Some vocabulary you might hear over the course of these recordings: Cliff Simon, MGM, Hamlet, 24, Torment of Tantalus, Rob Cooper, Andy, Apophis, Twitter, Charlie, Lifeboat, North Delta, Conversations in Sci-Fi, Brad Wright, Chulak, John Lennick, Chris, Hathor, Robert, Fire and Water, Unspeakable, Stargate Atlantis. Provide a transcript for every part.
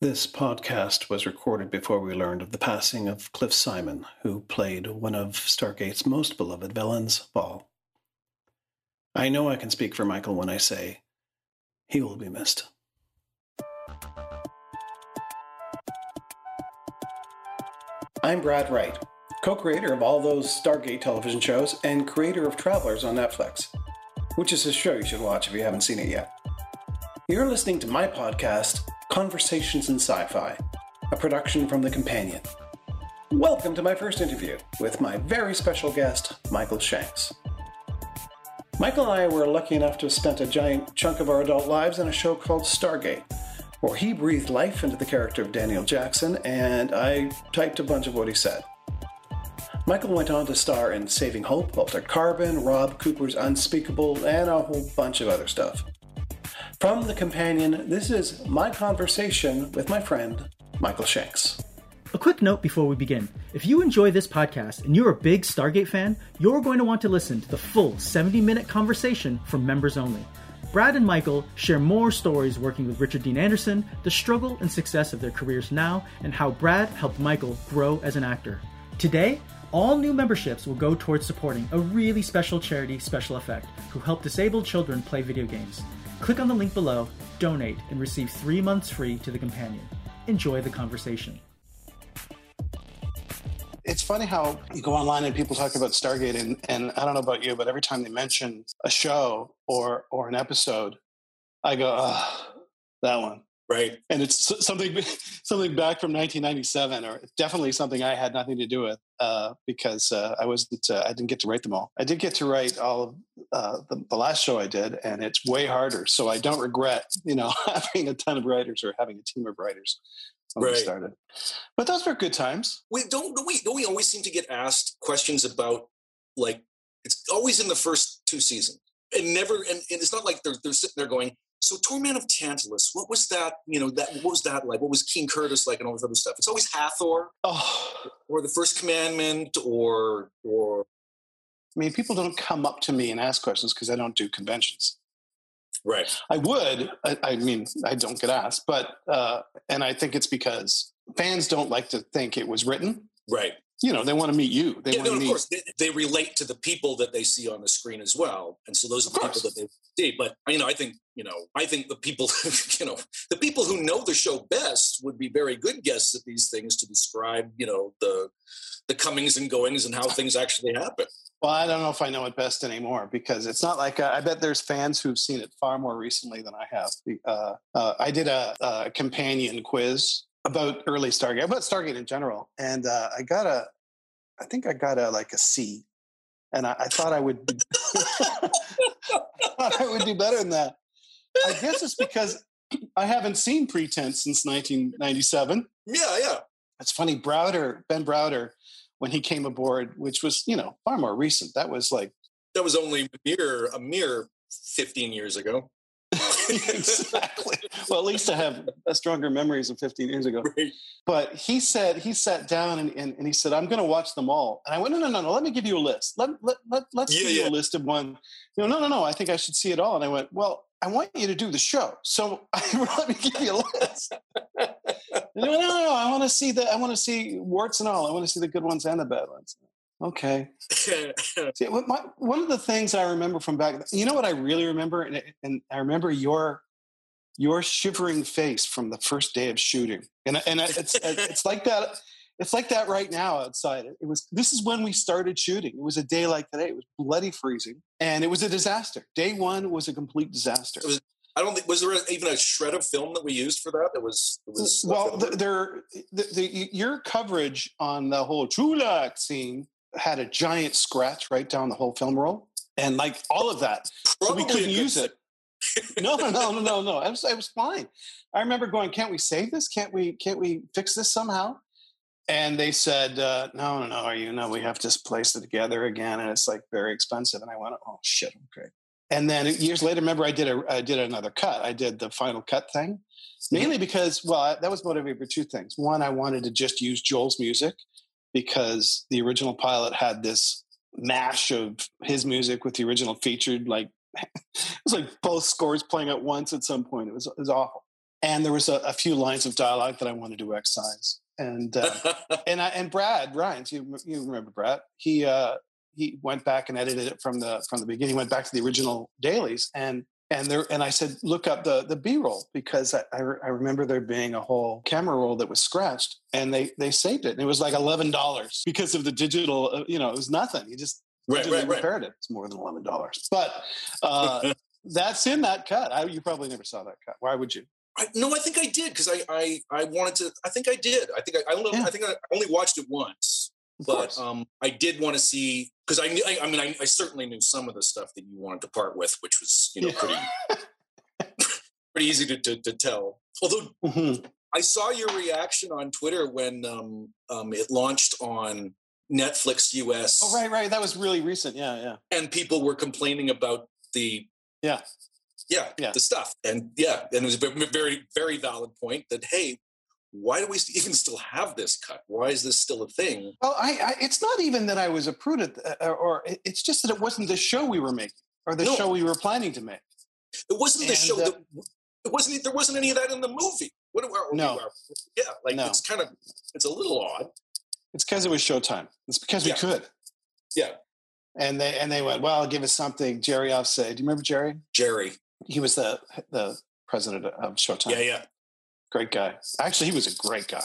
This podcast was recorded before we learned of the passing of Cliff Simon, who played one of Stargate's most beloved villains, Baal. I know I can speak for Michael when I say he will be missed. I'm Brad Wright, co-creator of all those Stargate television shows and creator of Travelers on Netflix, which is a show you should watch if you haven't seen it yet. You're listening to my podcast, Conversations in Sci-Fi, a production from The Companion. Welcome to my first interview with my very special guest, Michael Shanks. Michael and I were lucky enough to have spent a giant chunk of our adult lives on a show called Stargate, where he breathed life into the character of Daniel Jackson, and I typed a bunch of what he said. Michael went on to star in Saving Hope, Altered Carbon, Rob Cooper's Unspeakable, and a whole bunch of other stuff. From The Companion, this is my conversation with my friend, Michael Shanks. A quick note before we begin. If you enjoy this podcast and you're a big Stargate fan, you're going to want to listen to the full 70-minute conversation from members only. Brad and Michael share more stories working with Richard Dean Anderson, the struggle and success of their careers now, and how Brad helped Michael grow as an actor. Today, all new memberships will go towards supporting a really special charity, Special Effect, who help disabled children play video games. Click on the link below, donate, and receive 3 months free to The Companion. Enjoy the conversation. It's funny how you go online and people talk about Stargate, and I don't know about you, but every time they mention a show or an episode, I go, oh, that one. Right. And it's something back from 1997, or definitely something I had nothing to do with because I didn't get to write them all. I did get to write all of the last show I did, and it's way harder. So I don't regret, having a ton of writers or having a team of writers when we started. But those were good times. Don't we always seem to get asked questions about, like, it's always in the first two seasons, and it's not like they're sitting there going, so Torment of Tantalus, what was that, what was that like? What was King Curtis like and all this other stuff? It's always Hathor or the First Commandment or... I mean, people don't come up to me and ask questions because I don't do conventions. Right. I would. I don't get asked, but... and I think it's because fans don't like to think it was written. Right. They want to meet you. Of course. They relate to the people that they see on the screen as well. And so those are the people that they see. But, I think the people who know the show best would be very good guests at these things to describe, the comings and goings and how things actually happen. Well, I don't know if I know it best anymore, because it's not like I bet there's fans who've seen it far more recently than I have. I did a companion quiz about Stargate in general. And I think I got a like a C, and I thought I would, do better than that. I guess it's because I haven't seen Pretense since 1997. Yeah. It's funny. Ben Browder, when he came aboard, which was, far more recent. That was only a mere 15 years ago. Exactly. Well, at least I have stronger memories of 15 years ago. Right. But he said, he sat down and he said, I'm going to watch them all. And I went, no, let me give you a list. Let's give you a list of one. No, I think I should see it all. And I went, well, I want you to do the show. So let me give you a list. And he went, no, I want to see that. I want to see warts and all. I want to see the good ones and the bad ones. Okay. See, one of the things I remember from back, what I really remember, and I remember your shivering face from the first day of shooting, and it's like that. It's like that right now outside. This is when we started shooting. It was a day like today. It was bloody freezing, and it was a disaster. Day one was a complete disaster. Was there even a shred of film that we used for that? It was well, your coverage on the whole Chulak scene had a giant scratch right down the whole film roll, and like all of that, so we couldn't use it. No. I was fine. I remember going, can't we save this? Can't we fix this somehow? And they said, no, we have to place it together again, and it's like very expensive. And I went, oh shit, okay. And then years later, remember, I did another cut. I did the final cut thing, mainly because, that was motivated by two things. One, I wanted to just use Joel's music, because the original pilot had this mash of his music with the original featured, like, it was like both scores playing at once at some point. It was awful. And there was a few lines of dialogue that I wanted to excise. And and Brad Wright, you remember Brad? He went back and edited it from the beginning. Went back to the original dailies, and I said, look up the B-roll, because I remember there being a whole camera roll that was scratched, and they saved it, and it was like $11 because of the digital. It was nothing. You just repaired it. It's more than $11, but that's in that cut. You probably never saw that cut. Why would you? No, I think I did, because I wanted to. I think I did. I think I don't know. Yeah. I think I only watched it once, but I did want to see, because I certainly knew some of the stuff that you wanted to part with, which was pretty easy to tell. Although I saw your reaction on Twitter when it launched on Netflix US. Oh right, that was really recent. Yeah. And people were complaining about the the stuff. And and it was a very, very valid point that, hey, why do we even still have this cut? Why is this still a thing? Well, it's not even that I was a prude, or it's just that it wasn't the show we were making, or the show we were planning to make. It wasn't the show. There wasn't any of that in the movie. It's a little odd. It's because it was Showtime. It's because we could. Yeah. And they went, well, give us something. Jerry Offsay. Do you remember Jerry? Jerry. He was the president of Showtime. Yeah. Great guy. Actually, he was a great guy.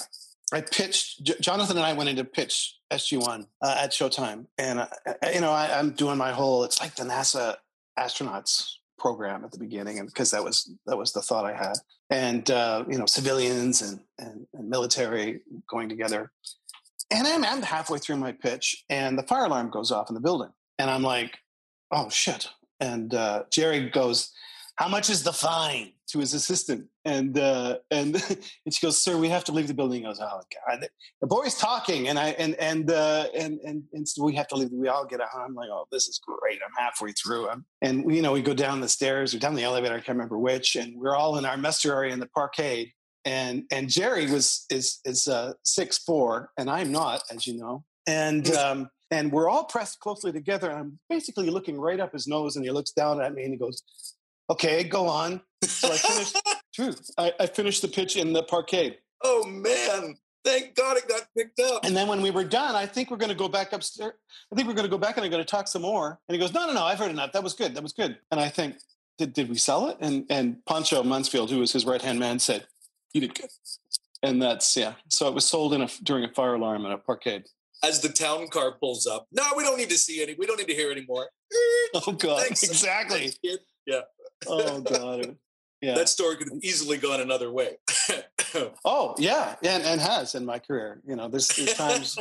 I pitched, Jonathan and I went in to pitch SG-1 at Showtime. And, I'm doing my whole, it's like the NASA astronauts program at the beginning, and because that was the thought I had. And, civilians and military going together. And I'm halfway through my pitch, and the fire alarm goes off in the building. And I'm like, oh, shit. And Jerry goes, how much is the fine, to his assistant? And she goes, sir, we have to leave the building. He goes, oh, God, the boy's talking. And so we have to leave. We all get out. I'm like, oh, this is great. I'm halfway through. We go down the stairs or down the elevator. I can't remember which. And we're all in our muster area in the parkade. And Jerry is 6'4", and I'm not, as you know. And we're all pressed closely together. And I'm basically looking right up his nose, and he looks down at me, and he goes, okay, go on. So I finished the pitch in the parkade. Oh, man. Thank God it got picked up. And then when we were done, I think we're going to go back upstairs. I think we're going to go back, and I'm going to talk some more. And he goes, no, I've heard enough. That was good. And I think, did we sell it? And Pancho Mansfield, who was his right-hand man, said, you did good. And that's, so it was sold during a fire alarm in a parkade. As the town car pulls up, no, we don't need to see any. We don't need to hear any more. Oh, God. Thanks. Exactly. Thanks, kid. Yeah. Oh, God. Yeah. That story could have easily gone another way. Oh, yeah. And has in my career. There's times.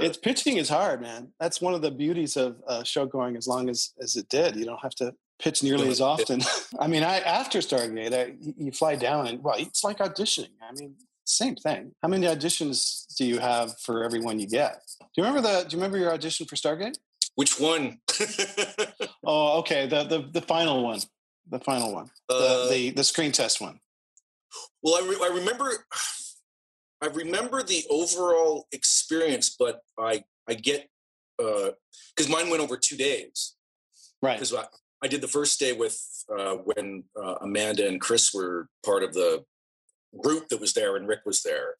It's pitching is hard, man. That's one of the beauties of show going as long as it did. You don't have to pitch nearly as often. I mean, after Stargate, you fly down and, well, it's like auditioning. I mean, same thing. How many auditions do you have for everyone you get? Do you remember your audition for Stargate? Which one? Oh, okay. The final one. The final one. The screen test one. Well, I remember the overall experience, but I get, because mine went over 2 days. Right. Because I did the first day with when Amanda and Chris were part of the group that was there, and Rick was there.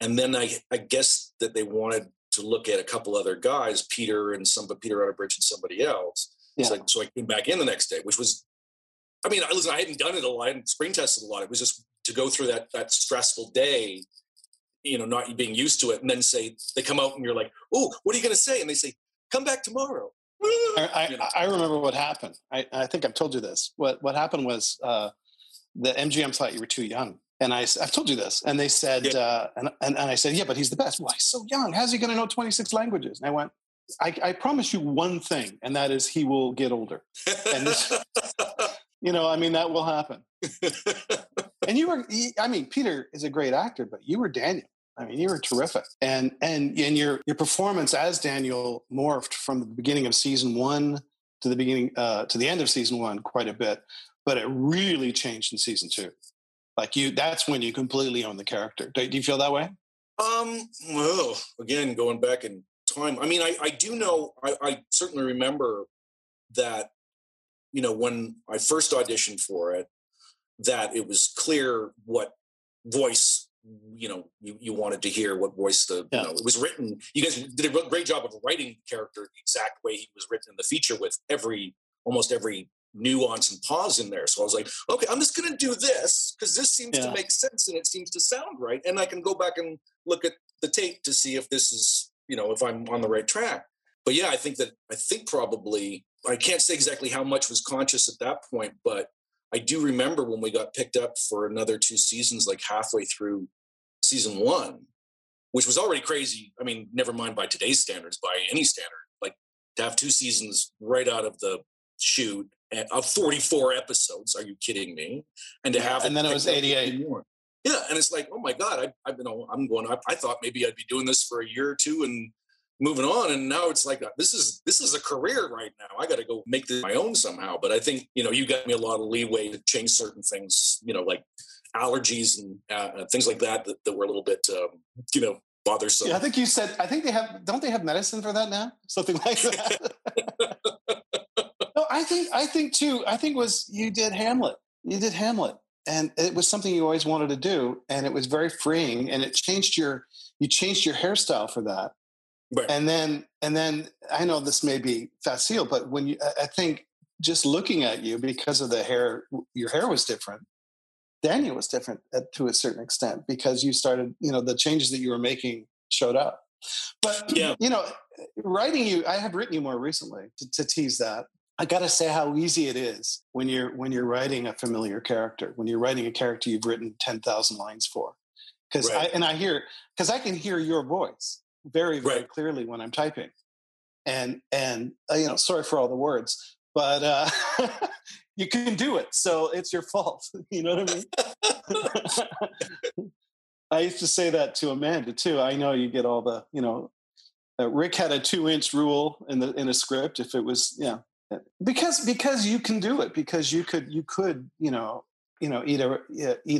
And then I guess that they wanted to look at a couple other guys, Peter Outerbridge and somebody else. Yeah. So I came back in the next day, which was, I hadn't done it a lot. I hadn't screen tested a lot. It was just to go through that stressful day, not being used to it. And then they come out and you're like, oh, what are you going to say? And they say, come back tomorrow. I remember what happened. I think I've told you this. What happened was the MGM thought you were too young. And I've told you this. And they said, and I said, yeah, but he's the best. Well, he's so young. How's he going to know 26 languages? And I went, I promise you one thing, and that is he will get older. And this, that will happen. And you were, Peter is a great actor, but you were Daniel. You were terrific. And your performance as Daniel morphed from the beginning of season one to the beginning, to the end of season one quite a bit, but it really changed in season two. Like that's when you completely own the character. Do you feel that way? Well, again, going back in time, I do know, I certainly remember that, when I first auditioned for it, that it was clear what voice, you know, you wanted to hear, what voice the, yeah. you know, it was written. You guys did a great job of writing the character the exact way he was written in the feature, with almost every nuance and pause in there. So I was like, okay, I'm just going to do this because this seems yeah. to make sense and it seems to sound right. And I can go back and look at the tape to see if this is, you know, if I'm on the right track. But yeah, I think probably, I can't say exactly how much was conscious at that point, but I do remember when we got picked up for another 2 seasons, like halfway through season 1, which was already crazy. I mean, never mind by today's standards, by any standard, like to have 2 seasons right out of the shoot of 44 episodes. Are you kidding me? And to have, and then it was 88 more. Yeah. And it's like, oh my God, I've been, I'm going, I thought maybe I'd be doing this for a year or two and moving on. And now it's like, this is a career right now. I got to go make this my own somehow. But I think, you know, you got me a lot of leeway to change certain things, you know, like allergies and things like that were a little bit, you know, bothersome. Yeah, I think you said, don't they have medicine for that now? Something like that. No, I think you did Hamlet, and it was something you always wanted to do, and it was very freeing, and it changed your hairstyle for that. Right. And then I know this may be facile, but when I think just looking at you, because of the hair, your hair was different. Daniel was different to a certain extent because you started, you know, the changes that you were making showed up. But, yeah. you know, I have written you more recently to tease that. I got to say how easy it is when you're writing a familiar character, when you're writing a character you've written 10,000 lines for. Because right. I can hear your voice very, very right. clearly when I'm typing. And you know, sorry for all the words, but you can do it. So it's your fault. You know what I mean? I used to say that to Amanda too. I know you get all the, you know, Rick had a 2-inch rule in a script if it was, yeah. Because you can do it, because you could you know eat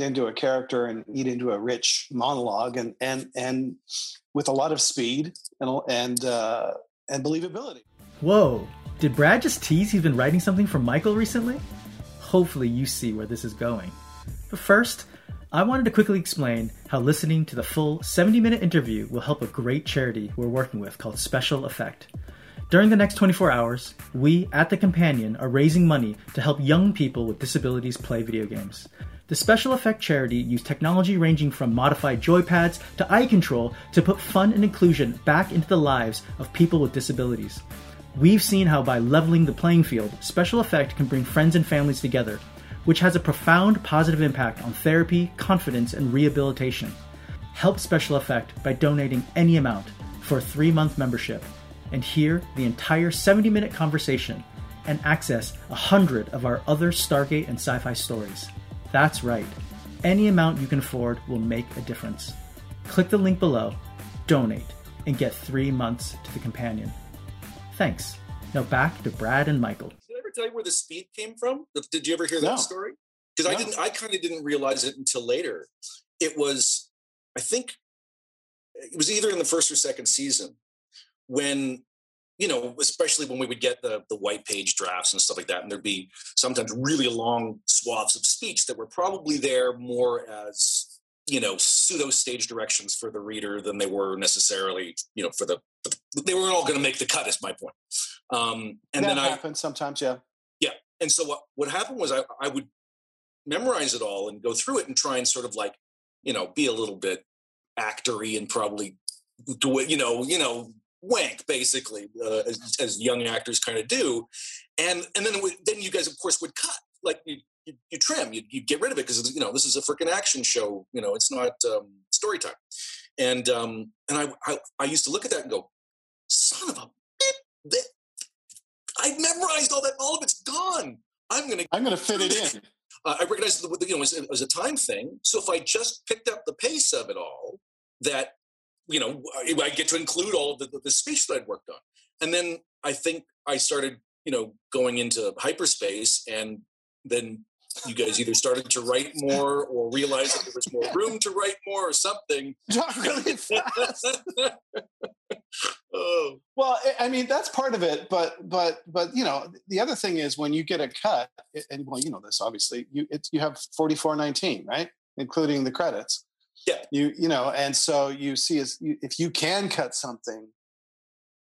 into a character and eat into a rich monologue and with a lot of speed and believability. Whoa! Did Brad just tease he's been writing something for Michael recently? Hopefully, you see where this is going. But first, I wanted to quickly explain how listening to the full 70-minute interview will help a great charity we're working with called Special Effect. During the next 24 hours, we at The Companion are raising money to help young people with disabilities play video games. The Special Effect charity used technology ranging from modified joypads to eye control to put fun and inclusion back into the lives of people with disabilities. We've seen how by leveling the playing field, Special Effect can bring friends and families together, which has a profound positive impact on therapy, confidence, and rehabilitation. Help Special Effect by donating any amount for a 3-month membership, and hear the entire 70-minute conversation and access 100 of our other Stargate and Sci-Fi stories. That's right. Any amount you can afford will make a difference. Click the link below, donate, and get 3 months to The Companion. Thanks. Now back to Brad and Michael. Did I ever tell you where the speed came from? Did you ever hear that story? Because no. I kind of didn't realize it until later. It was either in the first or second season, when, you know, especially when we would get the white page drafts and stuff like that, and there'd be sometimes really long swaths of speech that were probably there more as, you know, pseudo stage directions for the reader than they were necessarily, you know, they weren't all going to make the cut, is my point. And that then happened sometimes, yeah. Yeah. And so what happened was I would memorize it all and go through it and try and sort of like, you know, be a little bit actory and probably do it, you know, wank basically, as young actors kind of do, and then you guys of course would cut, like you trim, you get rid of it because, you know, this is a freaking action show, you know, it's not story time, and I used to look at that and go, son of a bit, I've memorized all that, all of it's gone. I'm gonna fit it in. I recognize the, you know, it was a time thing, so if I just picked up the pace of it all, that, you know, I get to include all of the speech that I'd worked on. And then I think I started, you know, going into hyperspace, and then you guys either started to write more or realized that there was more room to write more or something. Not really fast. Oh. Well, I mean, that's part of it, but you know, the other thing is when you get a cut, and well, you know this obviously, you have $44.19, right, including the credits. Yeah. You know, and so you see, if you can cut something,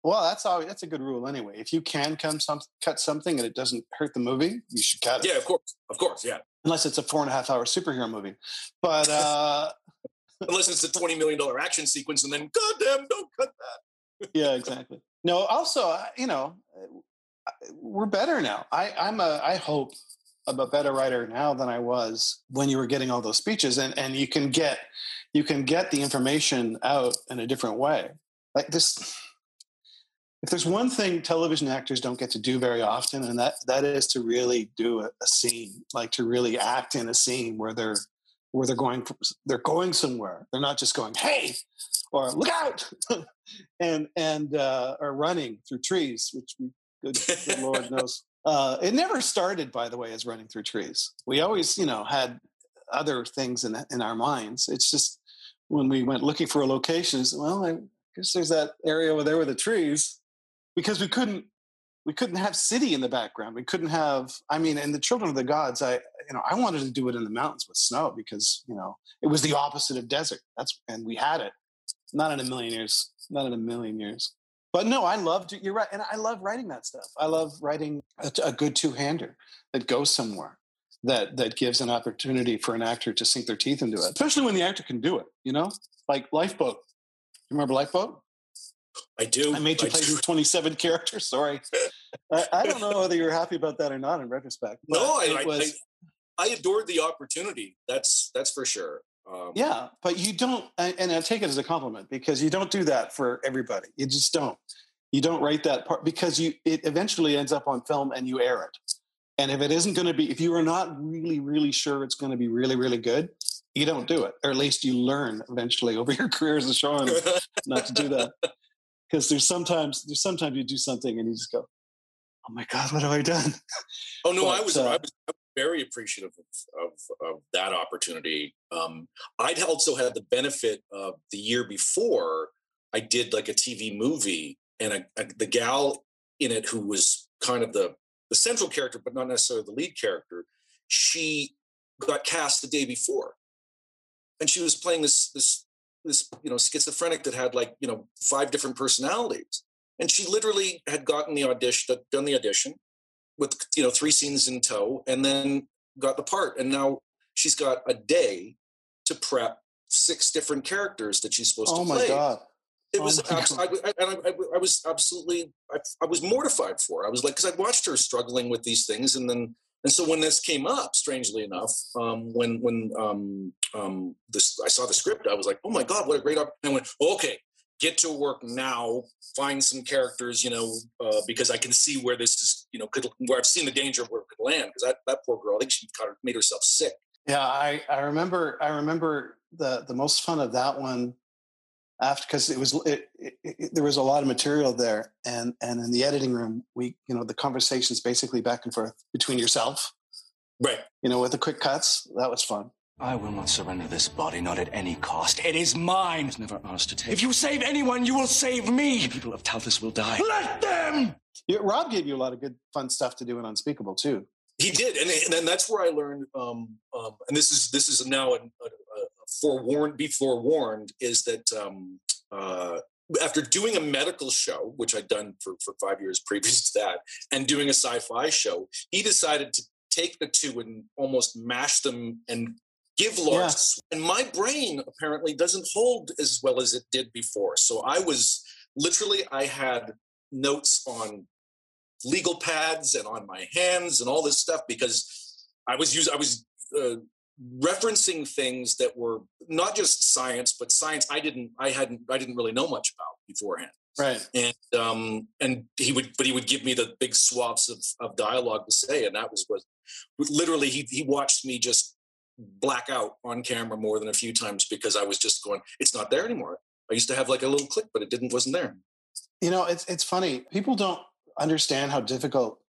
well, that's a good rule anyway. If you can cut something and it doesn't hurt the movie, you should cut it. Yeah, of course, yeah. Unless it's a 4.5-hour superhero movie, but unless it's a $20 million action sequence, and then goddamn, don't cut that. Yeah, exactly. No, also, you know, we're better now. I hope I'm a better writer now than I was when you were getting all those speeches, and you can get the information out in a different way. Like this, if there's one thing television actors don't get to do very often, and that is to really do a scene, like to really act in a scene where they're going somewhere. They're not just going, hey, or look out, and or running through trees, which good Lord knows. It never started, by the way, as running through trees. We always, you know, had other things in our minds. It's just when we went looking for locations, well, I guess there's that area over there with the trees, because we couldn't have city in the background. We couldn't have, I mean, in the Children of the Gods, I wanted to do it in the mountains with snow because, you know, it was the opposite of desert. And we had it. Not in a million years. But no, I loved it. You're right. And I love writing that stuff. I love writing a good two-hander that goes somewhere, that gives an opportunity for an actor to sink their teeth into it, especially when the actor can do it, you know? Like Lifeboat. You remember Lifeboat? I do. I made you play 27 characters. Sorry. I don't know whether you were happy about that or not in retrospect. No, I adored the opportunity. That's for sure. Yeah, but you don't, and I take it as a compliment because you don't do that for everybody. You just don't. You don't write that part because it eventually ends up on film and you air it. And if it isn't going to be, if you are not really, really sure it's going to be really, really good, you don't do it. Or at least you learn eventually over your career as a showrunner not to do that. Because there's sometimes you do something and you just go, oh my God, what have I done? Oh no, but, I was very appreciative of that opportunity. I'd also had the benefit of the year before I did like a TV movie, and the gal in it who was kind of the central character, but not necessarily the lead character, she got cast the day before, and she was playing this you know, schizophrenic that had like, you know, 5 different personalities, and she literally had done the audition with, you know, 3 scenes in tow, and then got the part. And now she's got a day to prep 6 different characters that she's supposed to play. Oh my God. It was absolutely, I was absolutely, I was mortified for her. I was like, because I watched her struggling with these things. And so when this came up, strangely enough, when I saw the script, I was like, oh my God, what a great opportunity. I went, okay, get to work now, find some characters, you know, because I can see where this is, you know, where I've seen the danger of where it could land. Because that poor girl, I think she made herself sick. Yeah, I remember the most fun of that one after, because there was a lot of material there, and in the editing room, we, you know, the conversations basically back and forth between yourself, right? You know, with the quick cuts, that was fun. I will not surrender this body, not at any cost. It is mine. I was never asked to take. If you save anyone, you will save me. The people of Talthus will die. Let them! Yeah, Rob gave you a lot of good, fun stuff to do in Unspeakable, too. He did, and that's where I learned, and this is now be forewarned, is that after doing a medical show, which I'd done for 5 years previous to that, and doing a sci-fi show, he decided to take the two and almost mash them and give large, yeah. And my brain apparently doesn't hold as well as it did before. So I had notes on legal pads and on my hands and all this stuff because I was referencing things that were not just science, but science I didn't really know much about beforehand. Right. And he would give me the big swaths of dialogue to say, and that was literally he watched me just black out on camera more than a few times because I was just going, it's not there anymore. I used to have like a little click, but it wasn't there. You know, it's funny. People don't understand how difficult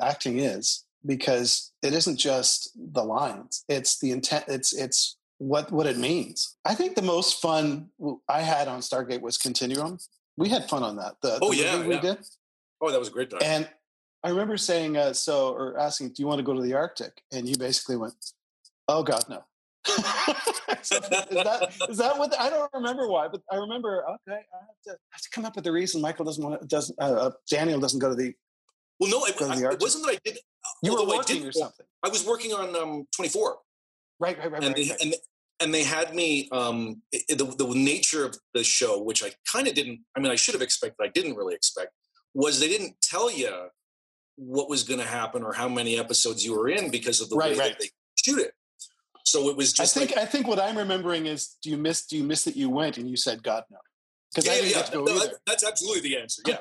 acting is because it isn't just the lines. It's the intent. It's what it means. I think the most fun I had on Stargate was Continuum we had fun on that. The movie we did. Oh, that was a great time. And I remember saying, asking, do you want to go to the Arctic? And you basically went, oh God, no. is that what I don't remember why, but I remember, okay, I have to come up with the reason Michael Daniel doesn't go to the. Well, no, it wasn't that I did. You were working or something. I was working on 24. Right. And they had me, the nature of the show, which I kind of didn't, I mean, I should have expected, I didn't really expect, was they didn't tell you what was going to happen or how many episodes you were in because of the way that they shoot it. So it was just I think what I'm remembering is, do you miss that you went? And you said, God, no. Because I didn't get to go either. That's absolutely the answer. Yeah.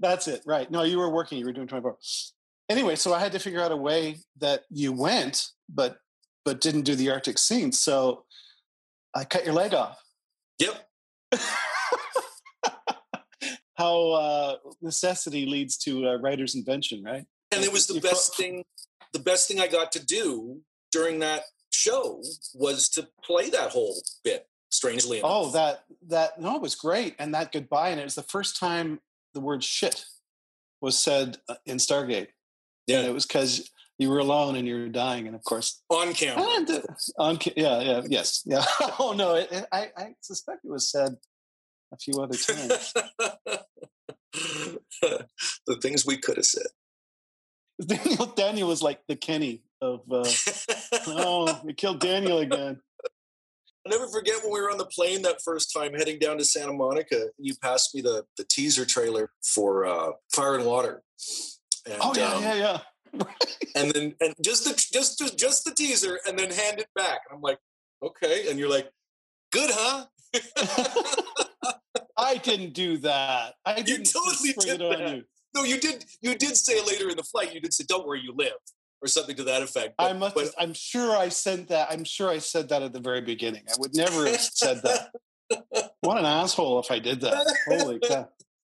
That's it. Right. No, you were working. You were doing 24. Anyway, so I had to figure out a way that you went, but didn't do the Arctic scene. So I cut your leg off. Yep. How necessity leads to writer's invention, right? And it was the best thing. The best thing I got to do during that show was to play that whole bit. Strangely enough. Oh, it was great. And that goodbye, and it was the first time the word shit was said in Stargate. Yeah, and it was because you were alone and you were dying, and of course on camera. Yeah. Oh no, I suspect it was said a few other times. The things we could have said. Daniel was like the Kenny of. Oh, we killed Daniel again. I'll never forget when we were on the plane that first time heading down to Santa Monica. You passed me the teaser trailer for Fire and Water. And, yeah. And then just the teaser, and then hand it back. And I'm like, okay. And you're like, good, huh? I didn't do that. I didn't. You totally did that. You. No, you did. You did say later in the flight. You did say, "Don't worry, you live." Or something to that effect. I'm sure I said that. I'm sure I said that at the very beginning. I would never have said that. What an asshole if I did that. Holy cow.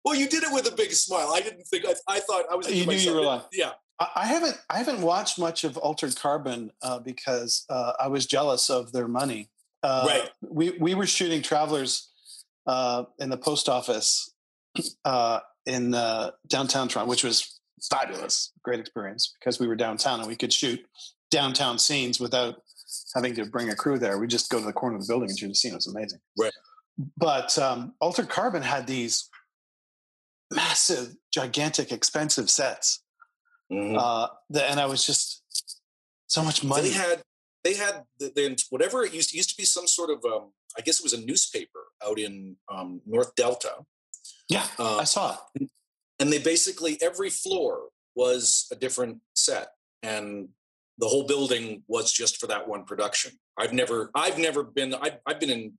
Well, you did it with a big smile. I didn't think. I thought I was. You knew you were lying. Yeah. I haven't watched much of Altered Carbon because I was jealous of their money. Right. We were shooting Travelers in the post office in downtown Toronto, which was. Fabulous, great experience because we were downtown and we could shoot downtown scenes without having to bring a crew there. We just go to the corner of the building and shoot a scene. It was amazing. Right. But Altered Carbon had these massive, gigantic, expensive sets. Mm-hmm. And I was just so much money. They had whatever it used to be some sort of, I guess it was a newspaper out in North Delta. Yeah, I saw it. And they basically, every floor was a different set, and the whole building was just for that one production. I've been in,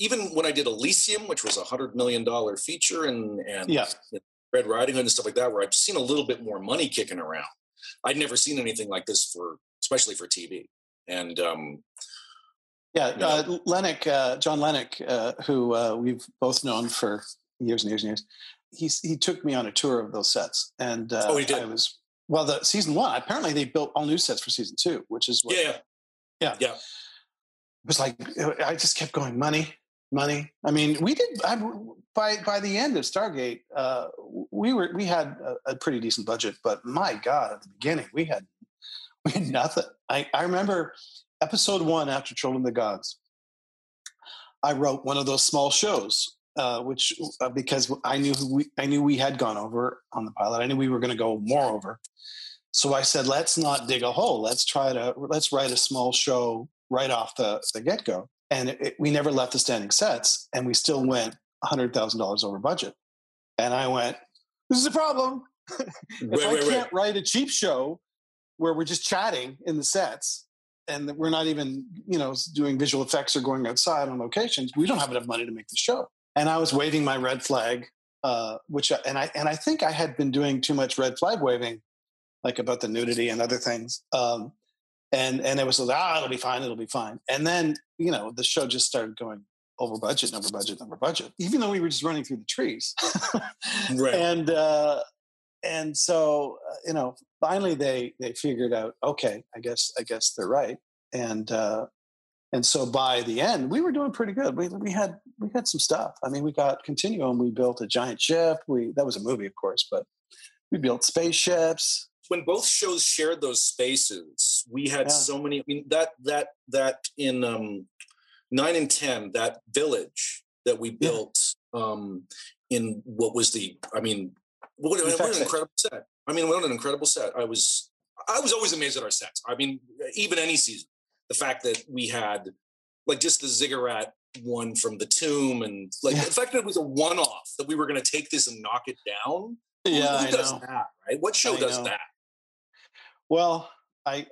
even when I did Elysium, which was $100 million feature, and Red Riding Hood and stuff like that, where I've seen a little bit more money kicking around. I'd never seen anything like this especially for TV. And John Lennick, who we've both known for years and years and years. He took me on a tour of those sets, and he did. The season one. Apparently, they built all new sets for season two, which is what. It was like I just kept going, money. I mean, we did. By the end of Stargate, we had a pretty decent budget, but my God, at the beginning, we had nothing. I remember episode one after Children of the Gods. I wrote one of those small shows. Which because I knew we had gone over on the pilot. I knew we were going to go more over. So I said, let's not dig a hole. Let's write a small show right off the get-go. And we never left the standing sets, and we still went $100,000 over budget. And I went, this is a problem. I can't write a cheap show where we're just chatting in the sets and we're not even, doing visual effects or going outside on locations, we don't have enough money to make the show. And I was waving my red flag, which I think I had been doing too much red flag waving, like about the nudity and other things. And it was like, it'll be fine. And then, the show just started going over budget, even though we were just running through the trees. Right. And so, finally they figured out, okay, I guess they're right. And And so by the end, we were doing pretty good. We had some stuff. I mean, we got Continuum. We built a giant ship. That was a movie, of course, but we built spaceships. When both shows shared those spaces, we had so many. I mean, that in 9 and 10, that village that we built in what was the? I mean, what an incredible set! I mean, what an incredible set! I was always amazed at our sets. I mean, even any season. The fact that we had, like, just the ziggurat one from the tomb, and the fact that it was a one-off, that we were going to take this and knock it down. Yeah, who does that, right? What show does that? Well, it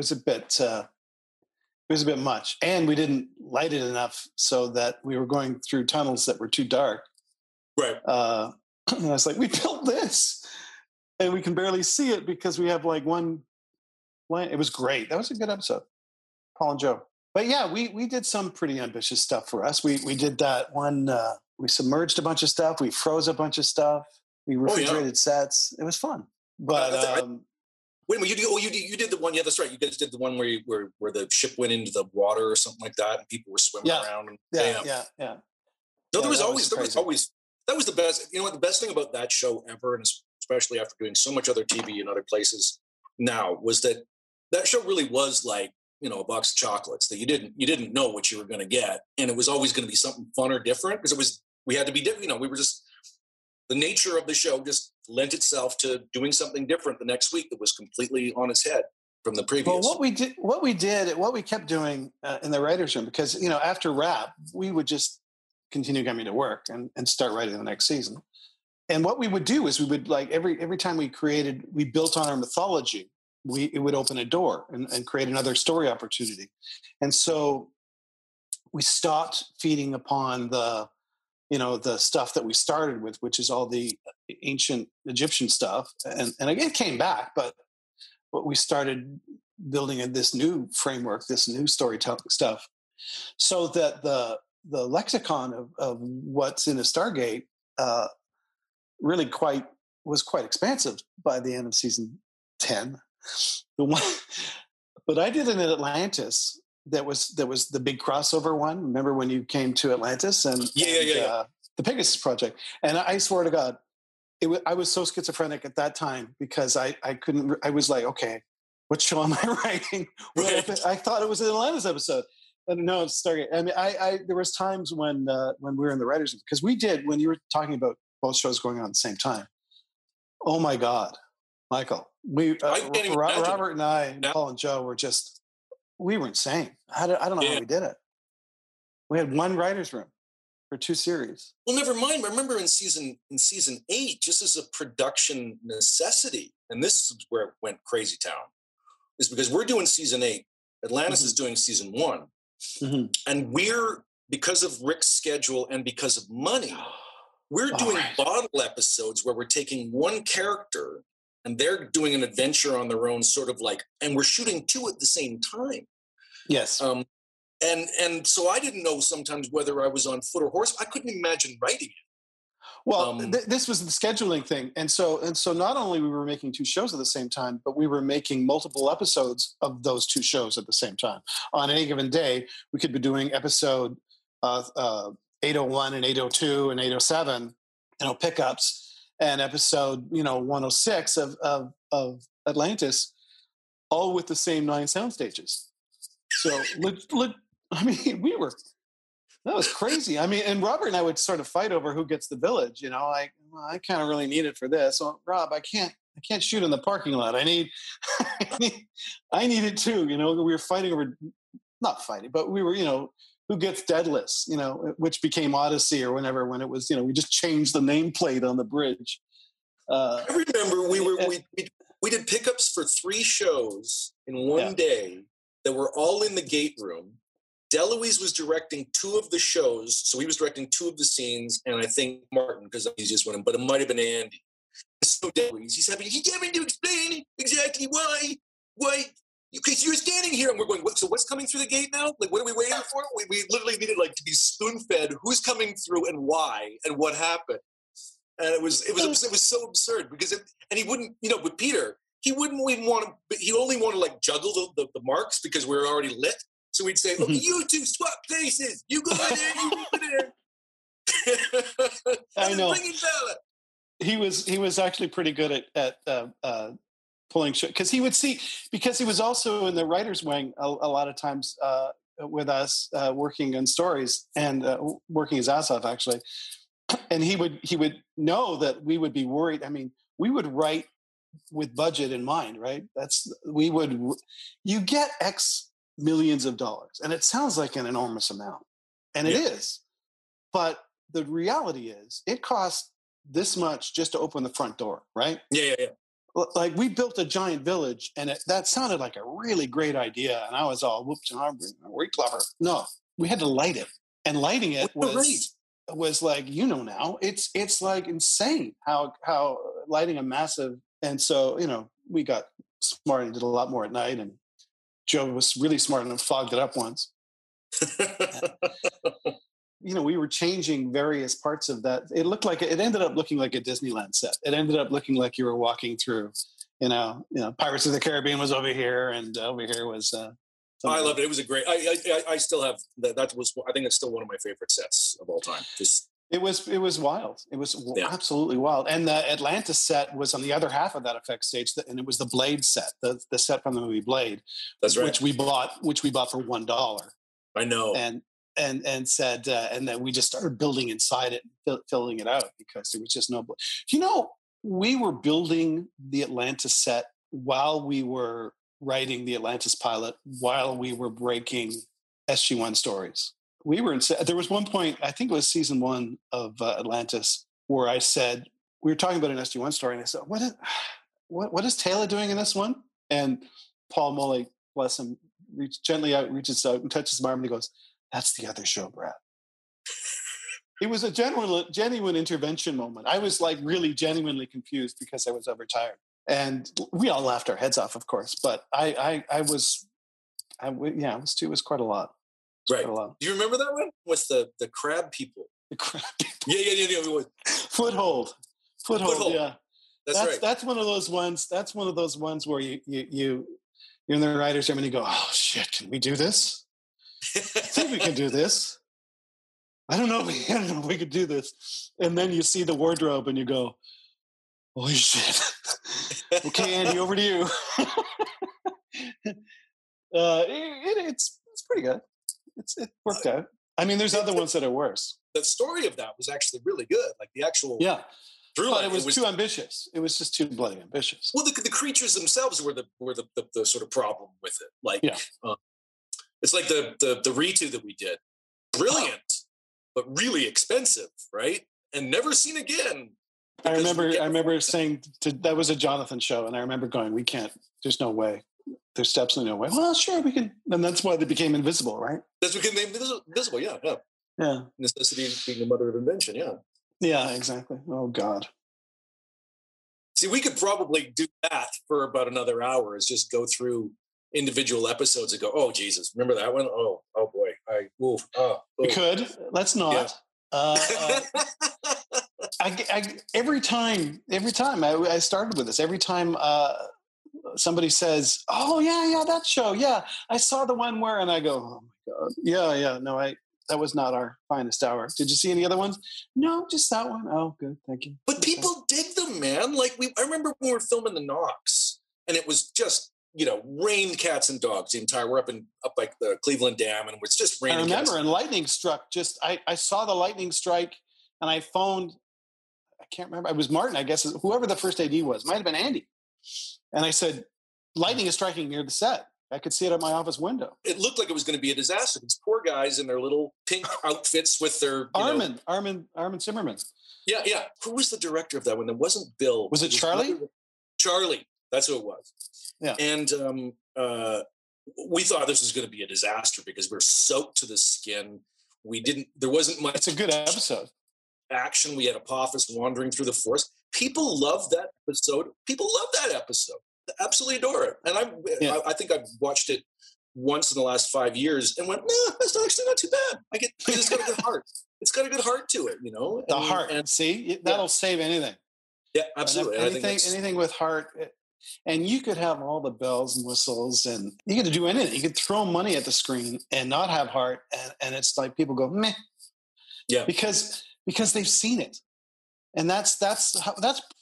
was a bit much, and we didn't light it enough, so that we were going through tunnels that were too dark. Right. And I was like, we built this, and we can barely see it because we have like one. It was great. That was a good episode. Paul and Joe. But yeah, we did some pretty ambitious stuff for us. We did that one. We submerged a bunch of stuff. We froze a bunch of stuff. We refrigerated sets. It was fun. But wait a minute, you did the one. Yeah, that's right. You guys did the one where the ship went into the water or something like that, and people were swimming around. And, yeah. No, there was always that was the best. You know what? The best thing about that show ever, and especially after doing so much other TV in other places now, was that. That show really was like, you know, a box of chocolates that you didn't know what you were going to get. And it was always going to be something fun or different because we had to be different. You know, we were just, the nature of the show just lent itself to doing something different the next week that was completely on its head from the previous. Well, what we kept doing in the writer's room, because, you know, after wrap, we would just continue coming to work and start writing the next season. And what we would do is we would, like, every time we built on our mythology. It would open a door and create another story opportunity. And so we stopped feeding upon the stuff that we started with, which is all the ancient Egyptian stuff. And again, it came back, but we started building in this new framework, this new storytelling stuff, so that the lexicon of what's in a Stargate really was quite expansive by the end of season 10. But I did an Atlantis that was the big crossover one. Remember when you came to Atlantis and the Pegasus Project? And I swear to God, I was so schizophrenic at that time because I was like, okay, what show am I writing? I thought it was an Atlantis episode. And no, it's Stargate. I mean, there was times when we were in the writers' room, because we did, when you were talking about both shows going on at the same time. Oh my God, Michael. Robert and I, and Paul and Joe, we were insane. I don't know how we did it. We had one writer's room for two series. Well, never mind. I remember in season 8, just as a production necessity, and this is where it went crazy town, is because we're doing season 8. Atlantis is doing season 1. Mm-hmm. And we're, because of Rick's schedule and because of money, we're doing bottle episodes where we're taking one character and they're doing an adventure on their own, sort of like, and we're shooting two at the same time. Yes. And so I didn't know sometimes whether I was on foot or horse. I couldn't imagine writing it. Well, this was the scheduling thing. And so not only we were making two shows at the same time, but we were making multiple episodes of those two shows at the same time. On any given day, we could be doing episode 801 and 802 and 807, pickups. And episode, 106 of Atlantis, all with the same 9 sound stages. So look, I mean, that was crazy. I mean, and Robert and I would sort of fight over who gets the village. I kind of really need it for this. So, Rob, I can't shoot in the parking lot. I need it too. We were fighting over, not fighting, but we were, who gets Daedalus, which became Odyssey or whenever, when it was, we just changed the nameplate on the bridge. I remember we did pickups for 3 shows in one day that were all in the gate room. Deluise was directing 2 of the shows. So he was directing 2 of the scenes. And I think Martin, because I'm the easiest one, but it might've been Andy. So Deluise, he said, he can't even explain exactly why. Because you were standing here, and we're going, so what's coming through the gate now? Like, what are we waiting for? We literally needed, like, to be spoon-fed who's coming through and why and what happened. And it was so absurd because he wouldn't, with Peter, he wouldn't even want to, he only wanted to, like, juggle the marks because we were already lit. So we'd say, look, you two swap places. You go in there, you go there. I know. He was actually pretty good at pulling shit, because he would see, because he was also in the writer's wing a lot of times with us, working on stories and working his ass off, actually. And he would know that we would be worried. I mean, we would write with budget in mind, right? You get X millions of dollars, and it sounds like an enormous amount, and it is, but the reality is it costs this much just to open the front door, right? Yeah. Like, we built a giant village, and that sounded like a really great idea, and I was all, whoops, we're clever. No, we had to light it, and lighting it was like, now it's like insane how lighting a massive, and so, we got smart and did a lot more at night, and Joe was really smart and fogged it up once. We were changing various parts of that. It ended up looking like a Disneyland set. It ended up looking like you were walking through, Pirates of the Caribbean was over here, and over here was. I loved it. It was a great. I still have that. That was. I think it's still one of my favorite sets of all time. It was wild. It was absolutely wild. And the Atlantis set was on the other half of that effect stage, and it was the Blade set, the set from the movie Blade. That's right. Which we bought for $1. I know. And said, and then we just started building inside it, filling it out, because there was just no. We were building the Atlantis set while we were writing the Atlantis pilot, while we were breaking SG-1 stories. There was one point, I think it was season one of Atlantis, where I said, we were talking about an SG-1 story, and I said, what is Taylor doing in this one? And Paul Moley, bless him, reaches out and touches my arm, and he goes, that's the other show, Brad. It was a genuine intervention moment. I was like really genuinely confused because I was overtired. And we all laughed our heads off, of course, but it was quite a lot. Right. Do you remember that one with the crab people? The crab people. Yeah. Foothold. Yeah. That's right. That's one of those ones. That's one of those ones where you're in the writer's room and you go, oh shit, can we do this? I think we can do this. I don't know if we could do this. And then you see the wardrobe and you go, holy shit. Okay, Andy, over to you. It's pretty good. It worked out. I mean, there's other ones that are worse. The story of that was actually really good. Like the actual... Yeah. But it was too ambitious. It was just too bloody ambitious. Well, the creatures themselves were the sort of problem with it. Like, it's like the Ritu that we did. Brilliant, but really expensive, right? And never seen again. I remember saying that was a Jonathan show, and I remember going, we can't, there's no way. There's absolutely no way. Well, sure, we can. And that's why they became invisible, right? That's what became invisible, yeah. Necessity being the mother of invention, yeah. Yeah, exactly. Oh, God. See, we could probably do that for about another hour, is just go through individual episodes and go, oh, Jesus, remember that one? Oh boy. We could. Let's not. Yeah. Every time I started with this, every time somebody says, oh yeah, that show. Yeah. I saw the one where, and I go, oh my God. Yeah. No, that was not our finest hour. Did you see any other ones? No, just that one. Oh, good. Thank you. But people dig them, man. Like I remember when we were filming the Knox, and it was just, rained cats and dogs. We're up like the Cleveland Dam, and it's just raining. I remember, and lightning struck. I saw the lightning strike, and I phoned. I can't remember. It was Martin, I guess. Whoever the first AD was, might have been Andy. And I said, lightning is striking near the set. I could see it at my office window. It looked like it was going to be a disaster. These poor guys in their little pink outfits with their Armin Zimmerman. Yeah. Who was the director of that one? It wasn't Bill. Was it Charlie? Charlie. That's who it was. Yeah. And we thought this was going to be a disaster because we're soaked to the skin. There wasn't much. It's a good episode. Action. We had Apophis wandering through the forest. People love that episode. They absolutely adore it. And I think I've watched it once in the last 5 years and went, no, that's actually not too bad. It's got a good heart. It's got a good heart to it, The heart. And see, that'll save anything. Yeah, absolutely. Anything with heart. And you could have all the bells and whistles and you could do anything. You could throw money at the screen and not have heart. And it's like people go, meh. Yeah. Because they've seen it. And that's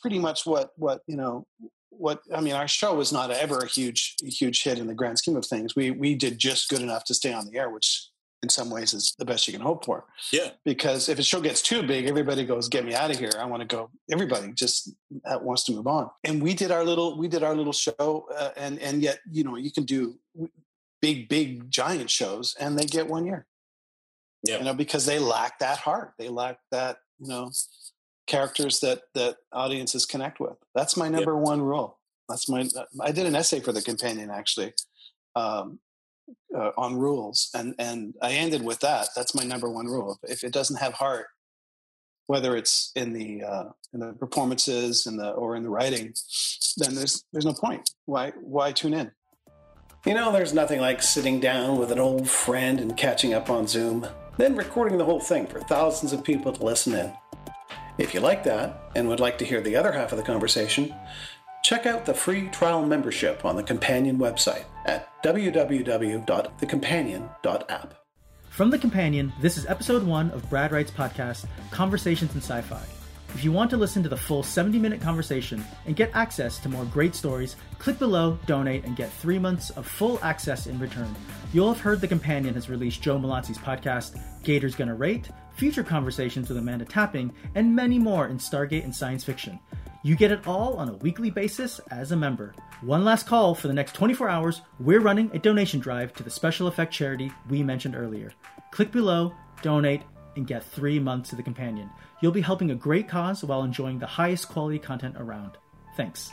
pretty much what, you know, what, I mean, our show was not ever a huge hit in the grand scheme of things. We did just good enough to stay on the air, which in some ways is the best you can hope for. Yeah. Because if a show gets too big, everybody goes, get me out of here. I want to go. Everybody just wants to move on. And we did our little show. And yet, you know, you can do big, giant shows and they get 1 year, yeah, you know, because they lack that heart. They lack that, you know, characters that audiences connect with. That's my number one rule. I did an essay for The Companion actually, on rules. And I ended with that. That's my number one rule. If it doesn't have heart, whether it's in the performances or in the writing, then there's no point. Why tune in? You know, there's nothing like sitting down with an old friend and catching up on Zoom, then recording the whole thing for thousands of people to listen in. If you like that and would like to hear the other half of the conversation, check out the free trial membership on the Companion website at www.thecompanion.app. From The Companion, this is episode 1 of Brad Wright's podcast, Conversations in Sci-Fi. If you want to listen to the full 70-minute conversation and get access to more great stories, click below, donate, and get 3 months of full access in return. You'll have heard The Companion has released Joe Malazzi's podcast, Gator's Gonna Rate, future conversations with Amanda Tapping, and many more in Stargate and science fiction. You get it all on a weekly basis as a member. One last call for the next 24 hours, we're running a donation drive to the Special Effect charity we mentioned earlier. Click below, donate, and get 3 months to The Companion. You'll be helping a great cause while enjoying the highest quality content around. Thanks.